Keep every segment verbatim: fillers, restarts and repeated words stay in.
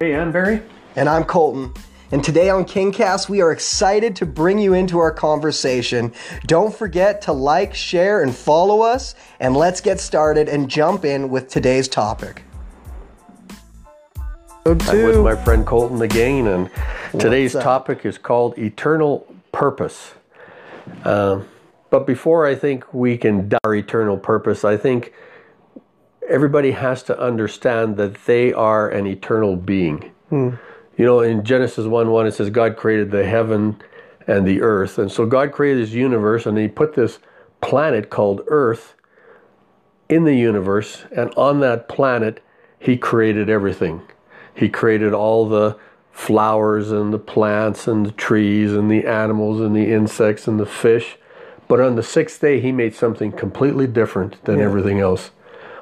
Hey, I'm Barry. And I'm Colton. And today on KingCast, we are excited to bring you into our conversation. Don't forget to like, share, and follow us. And let's get started and jump in with today's topic. I'm with my friend Colton again, and today's topic is called Eternal Purpose. Um, but before I think we can die our eternal purpose, I think everybody has to understand that they are an eternal being. Hmm. You know, in Genesis one one, it says God created the heaven and the earth. And so God created this universe, and he put this planet called Earth in the universe. And on that planet, he created everything. He created all the flowers and the plants and the trees and the animals and the insects and the fish. But on the sixth day, he made something completely different than yeah. everything else.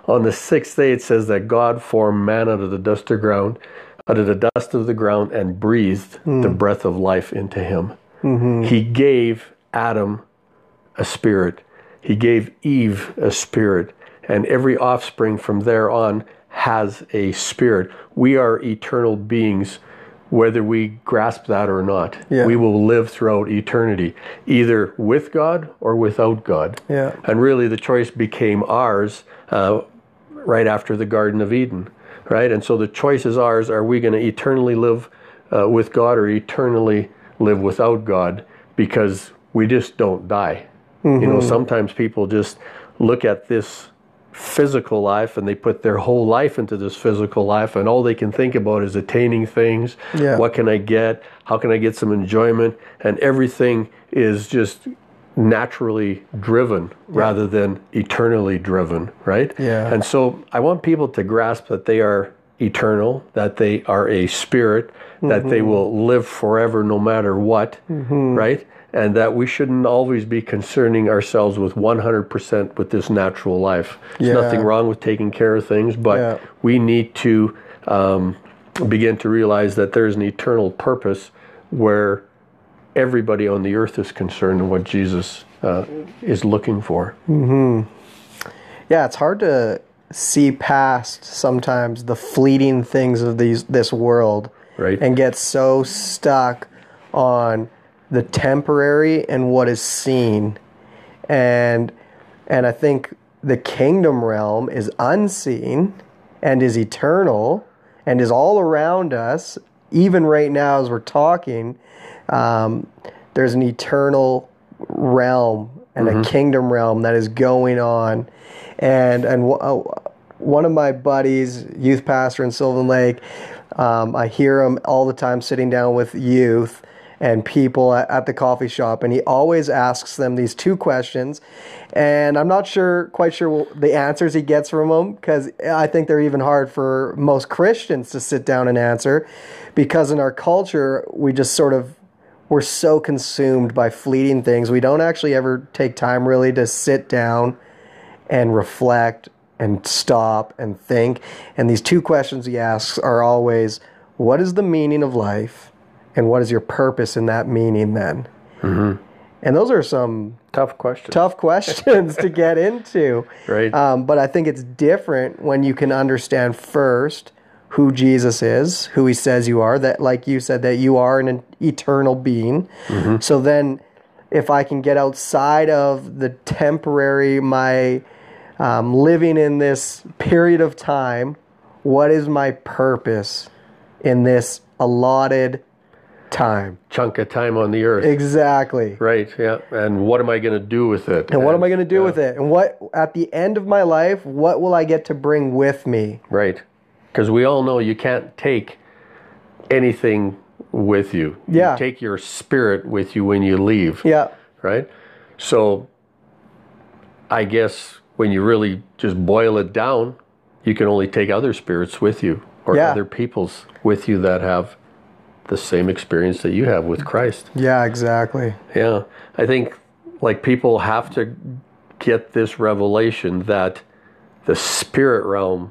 On the sixth day, it says that God formed man out of the dust of the ground. out of the dust of the ground and breathed mm. the breath of life into him. Mm-hmm. He gave Adam a spirit. He gave Eve a spirit. And every offspring from there on has a spirit. We are eternal beings, whether we grasp that or not. Yeah. We will live throughout eternity, either with God or without God. Yeah. And really the choice became ours uh, right after the Garden of Eden. Right? And so the choice is ours. Are we going to eternally live uh, with God or eternally live without God? Because we just don't die. Mm-hmm. You know, sometimes people just look at this physical life and they put their whole life into this physical life, and all they can think about is attaining things. Yeah. What can I get? How can I get some enjoyment? And everything is just naturally driven rather than eternally driven, right? Yeah. And so I want people to grasp that they are eternal, that they are a spirit, mm-hmm. that they will live forever no matter what, mm-hmm. right? And that we shouldn't always be concerning ourselves with one hundred percent with this natural life. There's yeah. nothing wrong with taking care of things, but yeah. we need to um, begin to realize that there is an eternal purpose where everybody on the earth is concerned in what Jesus uh, is looking for. Mm-hmm. Yeah, it's hard to see past sometimes the fleeting things of these this world, right? And get so stuck on the temporary and what is seen, and and I think the kingdom realm is unseen and is eternal and is all around us. Even right now as we're talking, um, there's an eternal realm and mm-hmm. a kingdom realm that is going on. And and w- uh, one of my buddies, youth pastor in Sylvan Lake, um, I hear him all the time sitting down with youth and people at, at the coffee shop, and he always asks them these two questions. And I'm not sure, quite sure the answers he gets from them, because I think they're even hard for most Christians to sit down and answer, because in our culture, we just sort of, we're so consumed by fleeting things. We don't actually ever take time really to sit down and reflect and stop and think. And these two questions he asks are always, what is the meaning of life? And what is your purpose in that meaning then? Mm-hmm. And those are some tough questions, tough questions to get into. Right. Um, but I think it's different when you can understand first who Jesus is, who he says you are, that like you said, that you are an eternal being. Mm-hmm. So then if I can get outside of the temporary, my um, living in this period of time, what is my purpose in this allotted time chunk of time on the earth? Exactly. Right. Yeah. And what am I going to do with it? And what and, am I going to do yeah. with it? And what at the end of my life, what will I get to bring with me? Right. Because we all know you can't take anything with you. Yeah. You take your spirit with you when you leave. Yeah. Right. So I guess when you really just boil it down, you can only take other spirits with you, or yeah. other people's with you that have the same experience that you have with Christ. Yeah, exactly. Yeah. I think like people have to get this revelation that the spirit realm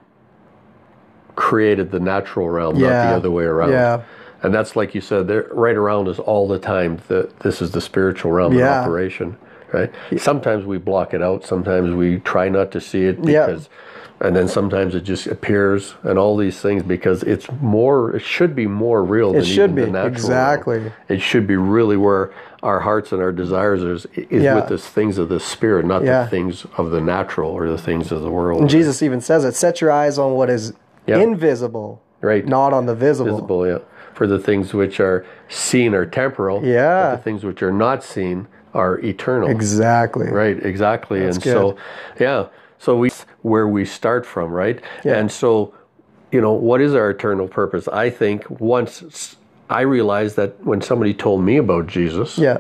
created the natural realm, yeah. not the other way around. Yeah. And that's like you said, there right around us all the time, that this is the spiritual realm yeah. in operation, right? Sometimes we block it out, sometimes we try not to see it because yeah. and then sometimes it just appears, and all these things, because it's more, it should be more real than even the natural world. It should be, exactly. It should be really where our hearts and our desires is, is yeah. with the things of the spirit, not yeah. the things of the natural or the things of the world. And Jesus even says it, set your eyes on what is yeah. invisible, right? Not on the visible. Visible, yeah. For the things which are seen are temporal, yeah. but the things which are not seen are eternal. Exactly. Right, exactly. That's and good. so, yeah. So we, where we start from, right? Yeah. And so, you know, what is our eternal purpose? I think once I realized that when somebody told me about Jesus, yeah.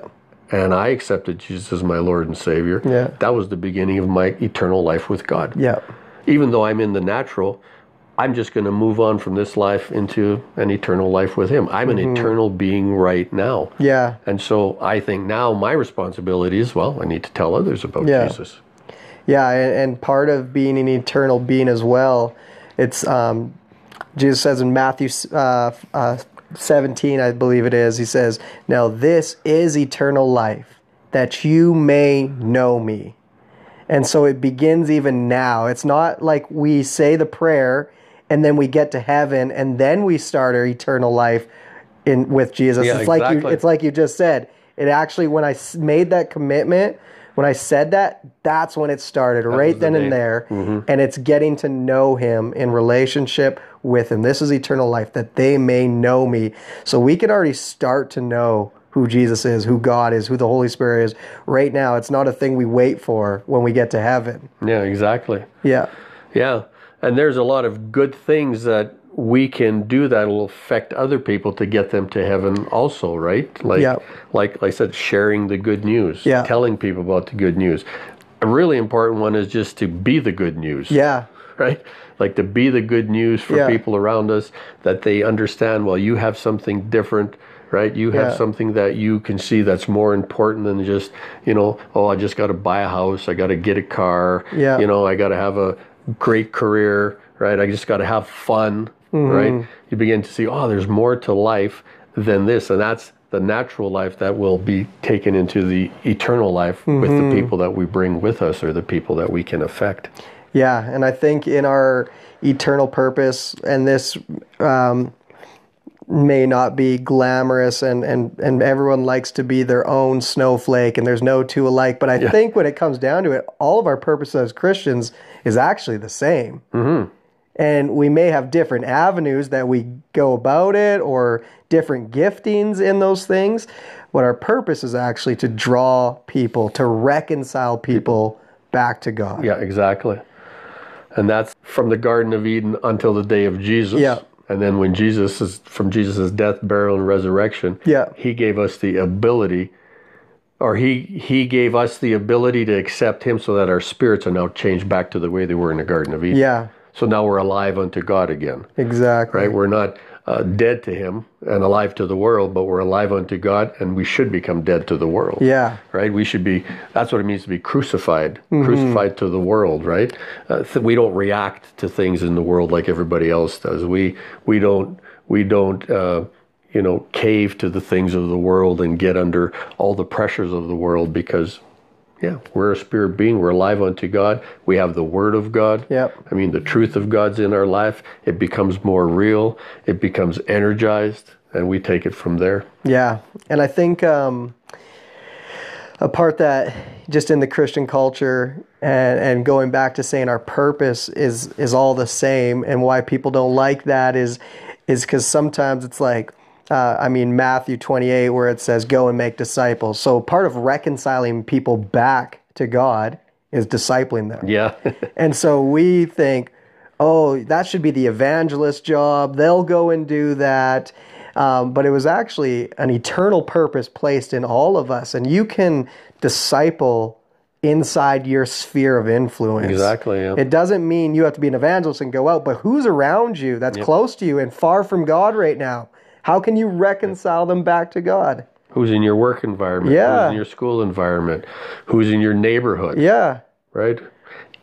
and I accepted Jesus as my Lord and Savior, yeah. that was the beginning of my eternal life with God. Yeah. Even though I'm in the natural, I'm just going to move on from this life into an eternal life with Him. I'm an mm-hmm. eternal being right now. Yeah. And so I think now my responsibility is, well, I need to tell others about yeah. Jesus. Yeah, and part of being an eternal being as well, it's um, Jesus says in Matthew uh, uh, seventeen, I believe it is, He says, now this is eternal life, that you may know me. And so it begins even now. It's not like we say the prayer and then we get to heaven and then we start our eternal life in with Jesus. Yeah, it's exactly. like you, it's like you just said. It actually, when I made that commitment, when I said that, that's when it started, that right then and there. Mm-hmm. And it's getting to know Him in relationship with Him. This is eternal life, that they may know me. So we can already start to know who Jesus is, who God is, who the Holy Spirit is. Right now, it's not a thing we wait for when we get to heaven. Yeah, exactly. Yeah. Yeah. And there's a lot of good things that we can do that will affect other people to get them to heaven also, right? Like, yeah. like I said, sharing the good news, yeah. telling people about the good news. A really important one is just to be the good news. Yeah. Right? Like to be the good news for yeah. people around us, that they understand, well, you have something different, right? You have yeah. something that you can see that's more important than just, you know, oh, I just got to buy a house, I got to get a car, yeah. you know, I got to have a great career, right? I just got to have fun. Mm-hmm. Right? You begin to see, oh, there's more to life than this. And that's the natural life that will be taken into the eternal life mm-hmm. with the people that we bring with us, or the people that we can affect. Yeah. And I think in our eternal purpose, and this um, may not be glamorous, and, and, and everyone likes to be their own snowflake and there's no two alike. But I yeah. think when it comes down to it, all of our purpose as Christians is actually the same. Mm-hmm. And we may have different avenues that we go about it, or different giftings in those things. But our purpose is actually to draw people, to reconcile people back to God. Yeah, exactly. And that's from the Garden of Eden until the day of Jesus. Yeah. And then when Jesus is, from Jesus' death, burial, and resurrection, yeah. He gave us the ability, or he, he gave us the ability to accept Him, so that our spirits are now changed back to the way they were in the Garden of Eden. Yeah. So now we're alive unto God again. Exactly. Right? We're not uh, dead to Him and alive to the world, but we're alive unto God, and we should become dead to the world. Yeah. Right? We should be, that's what it means to be crucified, mm-hmm. crucified to the world, right? Uh, th- we don't react to things in the world like everybody else does. We we don't, we don't uh, you know, cave to the things of the world and get under all the pressures of the world, because yeah, we're a spirit being. We're alive unto God. We have the Word of God. Yep. I mean, the truth of God's in our life. It becomes more real. It becomes energized, and we take it from there. Yeah, and I think um, a part that just in the Christian culture, and, and going back to saying our purpose is is all the same, and why people don't like that is is because sometimes it's like, Uh, I mean, Matthew twenty-eight, where it says, go and make disciples. So part of reconciling people back to God is discipling them. Yeah. And so we think, oh, that should be the evangelist job. They'll go and do that. Um, but it was actually an eternal purpose placed in all of us. And you can disciple inside your sphere of influence. Exactly. Yeah. It doesn't mean you have to be an evangelist and go out, but who's around you that's yep. close to you and far from God right now? How can you reconcile them back to God? Who's in your work environment? Yeah. Who's in your school environment? Who's in your neighborhood? Yeah. Right?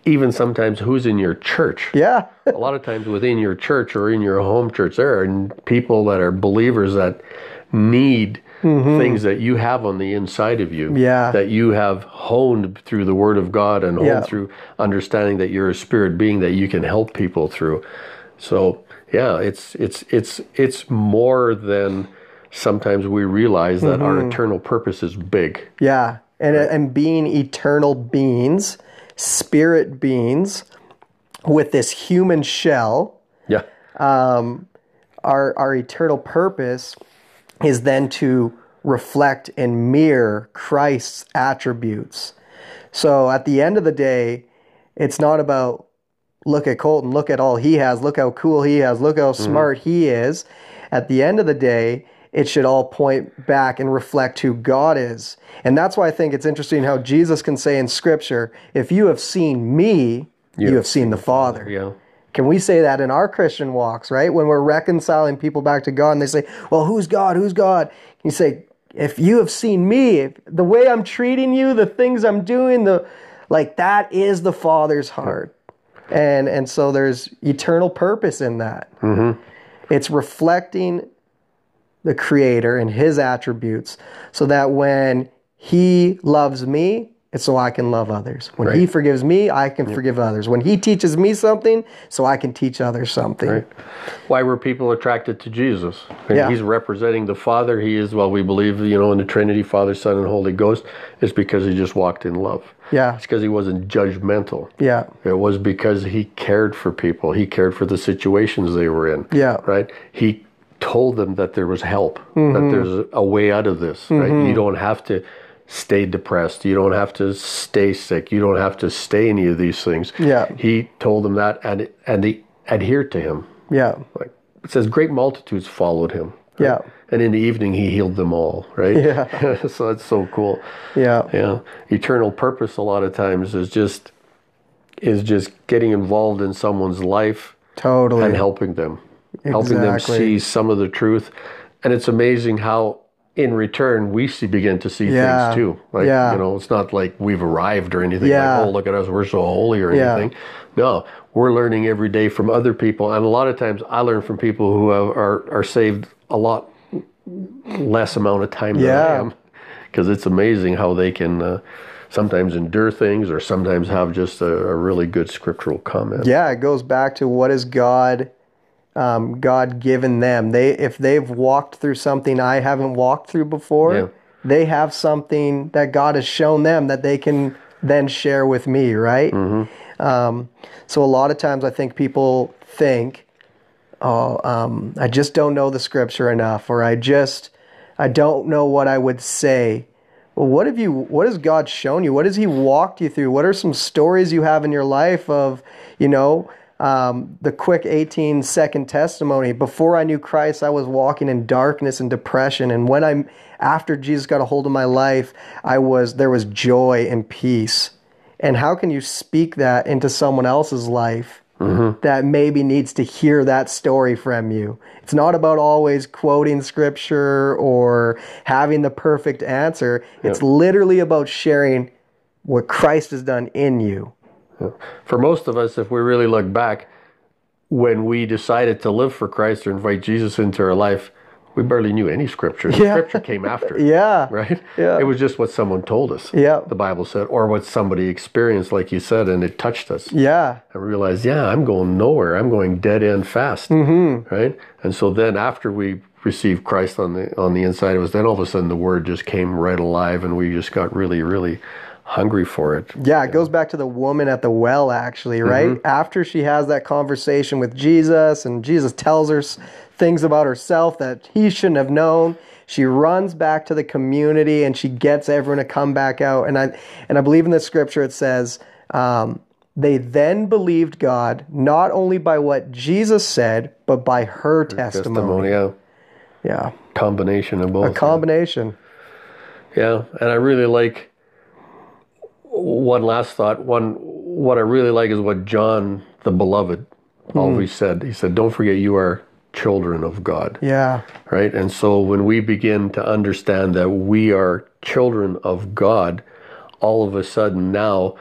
Even sometimes who's in your church. Yeah. A lot of times within your church or in your home church, there are people that are believers that need mm-hmm. things that you have on the inside of you, yeah. that you have honed through the Word of God and honed yeah. through understanding that you're a spirit being that you can help people through. So yeah, it's it's it's it's more than sometimes we realize that mm-hmm. our eternal purpose is big. Yeah, and right? and being eternal beings, spirit beings, with this human shell. Yeah. Um, our our eternal purpose is then to reflect and mirror Christ's attributes. So at the end of the day, it's not about look at Colton, look at all he has, look how cool he has, look how smart mm-hmm. he is. At the end of the day, it should all point back and reflect who God is. And that's why I think it's interesting how Jesus can say in Scripture, if you have seen me, you, you have seen the Father. Yeah. Can we say that in our Christian walks, right? When we're reconciling people back to God and they say, well, who's God? Who's God? You say, if you have seen me, if the way I'm treating you, the things I'm doing, the like that is the Father's heart. And and so there's eternal purpose in that. Mm-hmm. It's reflecting the Creator and His attributes so that when He loves me, it's so I can love others. When right. He forgives me, I can yep. forgive others. When He teaches me something, so I can teach others something. Right. Why were people attracted to Jesus? And yeah. He's representing the Father. He is, well, we believe, you know, in the Trinity, Father, Son, and Holy Ghost. It's because He just walked in love. Yeah. It's because He wasn't judgmental. Yeah. It was because He cared for people. He cared for the situations they were in. Yeah. Right? He told them that there was help, mm-hmm. that there's a way out of this. Mm-hmm. Right? You don't have to stay depressed. You don't have to stay sick. You don't have to stay any of these things. Yeah. He told them that, and and they adhered to Him. Yeah. Like it says, great multitudes followed Him. Right? Yeah. And in the evening, He healed them all. Right. Yeah. So that's so cool. Yeah. Yeah. Eternal purpose a lot of times is just is just getting involved in someone's life. Totally. And helping them, exactly. helping them see some of the truth, and it's amazing how. In return, we see, begin to see yeah. things too. Like, yeah. you know, it's not like we've arrived or anything yeah. like, oh, look at us, we're so holy or yeah. anything. No, we're learning every day from other people. And a lot of times I learn from people who have, are, are saved a lot less amount of time yeah. than I am. Because it's amazing how they can uh, sometimes endure things or sometimes have just a, a really good scriptural comment. Yeah, it goes back to what is God... Um, God given them. They if they've walked through something I haven't walked through before, yeah. they have something that God has shown them that they can then share with me, right? Mm-hmm. Um, so a lot of times I think people think, oh, um, I just don't know the Scripture enough, or I just, I don't know what I would say. Well, what have you? What has God shown you? What has He walked you through? What are some stories you have in your life of, you know, Um, the quick eighteen second testimony. Before I knew Christ, I was walking in darkness and depression. And when I'm after Jesus got a hold of my life, I was there was joy and peace. And how can you speak that into someone else's life mm-hmm. that maybe needs to hear that story from you? It's not about always quoting Scripture or having the perfect answer. It's yep. literally about sharing what Christ has done in you. For most of us, if we really look back, when we decided to live for Christ or invite Jesus into our life, we barely knew any Scripture. The yeah. Scripture came after it. Yeah. Right? Yeah. It was just what someone told us, yeah. the Bible said, or what somebody experienced, like you said, and it touched us. Yeah. And we realized, yeah, I'm going nowhere. I'm going dead end fast. Mm-hmm. Right? And so then after we received Christ on the on the inside of us, then all of a sudden the Word just came right alive, and we just got really, really... hungry for it. Yeah, it yeah. goes back to the woman at the well, actually, right? Mm-hmm. After she has that conversation with Jesus, and Jesus tells her things about herself that He shouldn't have known, she runs back to the community, and she gets everyone to come back out. And I and I believe in the Scripture it says, um, they then believed God, not only by what Jesus said, but by her, her testimony. testimony. Yeah. yeah. Combination of both. A combination. Yeah, and I really like... One last thought. One, what I really like is what John, the beloved, always mm. said. He said, don't forget you are children of God. Yeah. Right? And so when we begin to understand that we are children of God, all of a sudden now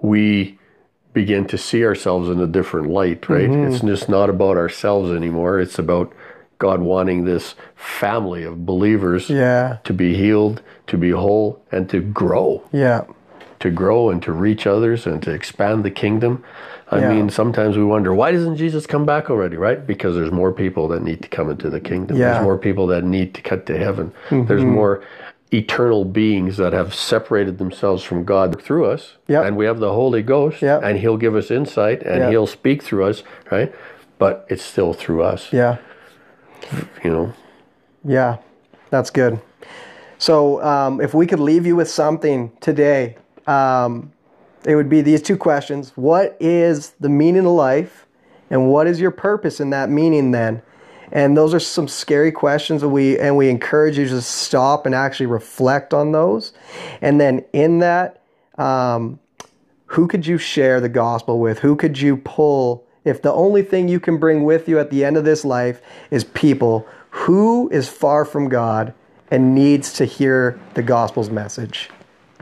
we begin to see ourselves in a different light, right? Mm-hmm. It's just not about ourselves anymore. It's about God wanting this family of believers yeah. to be healed, to be whole, and to grow. Yeah. To grow and to reach others and to expand the kingdom. I yeah. mean, sometimes we wonder, why doesn't Jesus come back already, right? Because there's more people that need to come into the kingdom. Yeah. There's more people that need to cut to heaven. Mm-hmm. There's more eternal beings that have separated themselves from God through us. Yep. And we have the Holy Ghost, yep. and He'll give us insight, and yep. He'll speak through us, right? But it's still through us. Yeah. You know? Yeah, that's good. So um, if we could leave you with something today, um, it would be these two questions. What is the meaning of life, and what is your purpose in that meaning then? And those are some scary questions, and we, and we encourage you to stop and actually reflect on those. And then in that, um, who could you share the gospel with? Who could you pull? If the only thing you can bring with you at the end of this life is people who is far from God and needs to hear the gospel's message.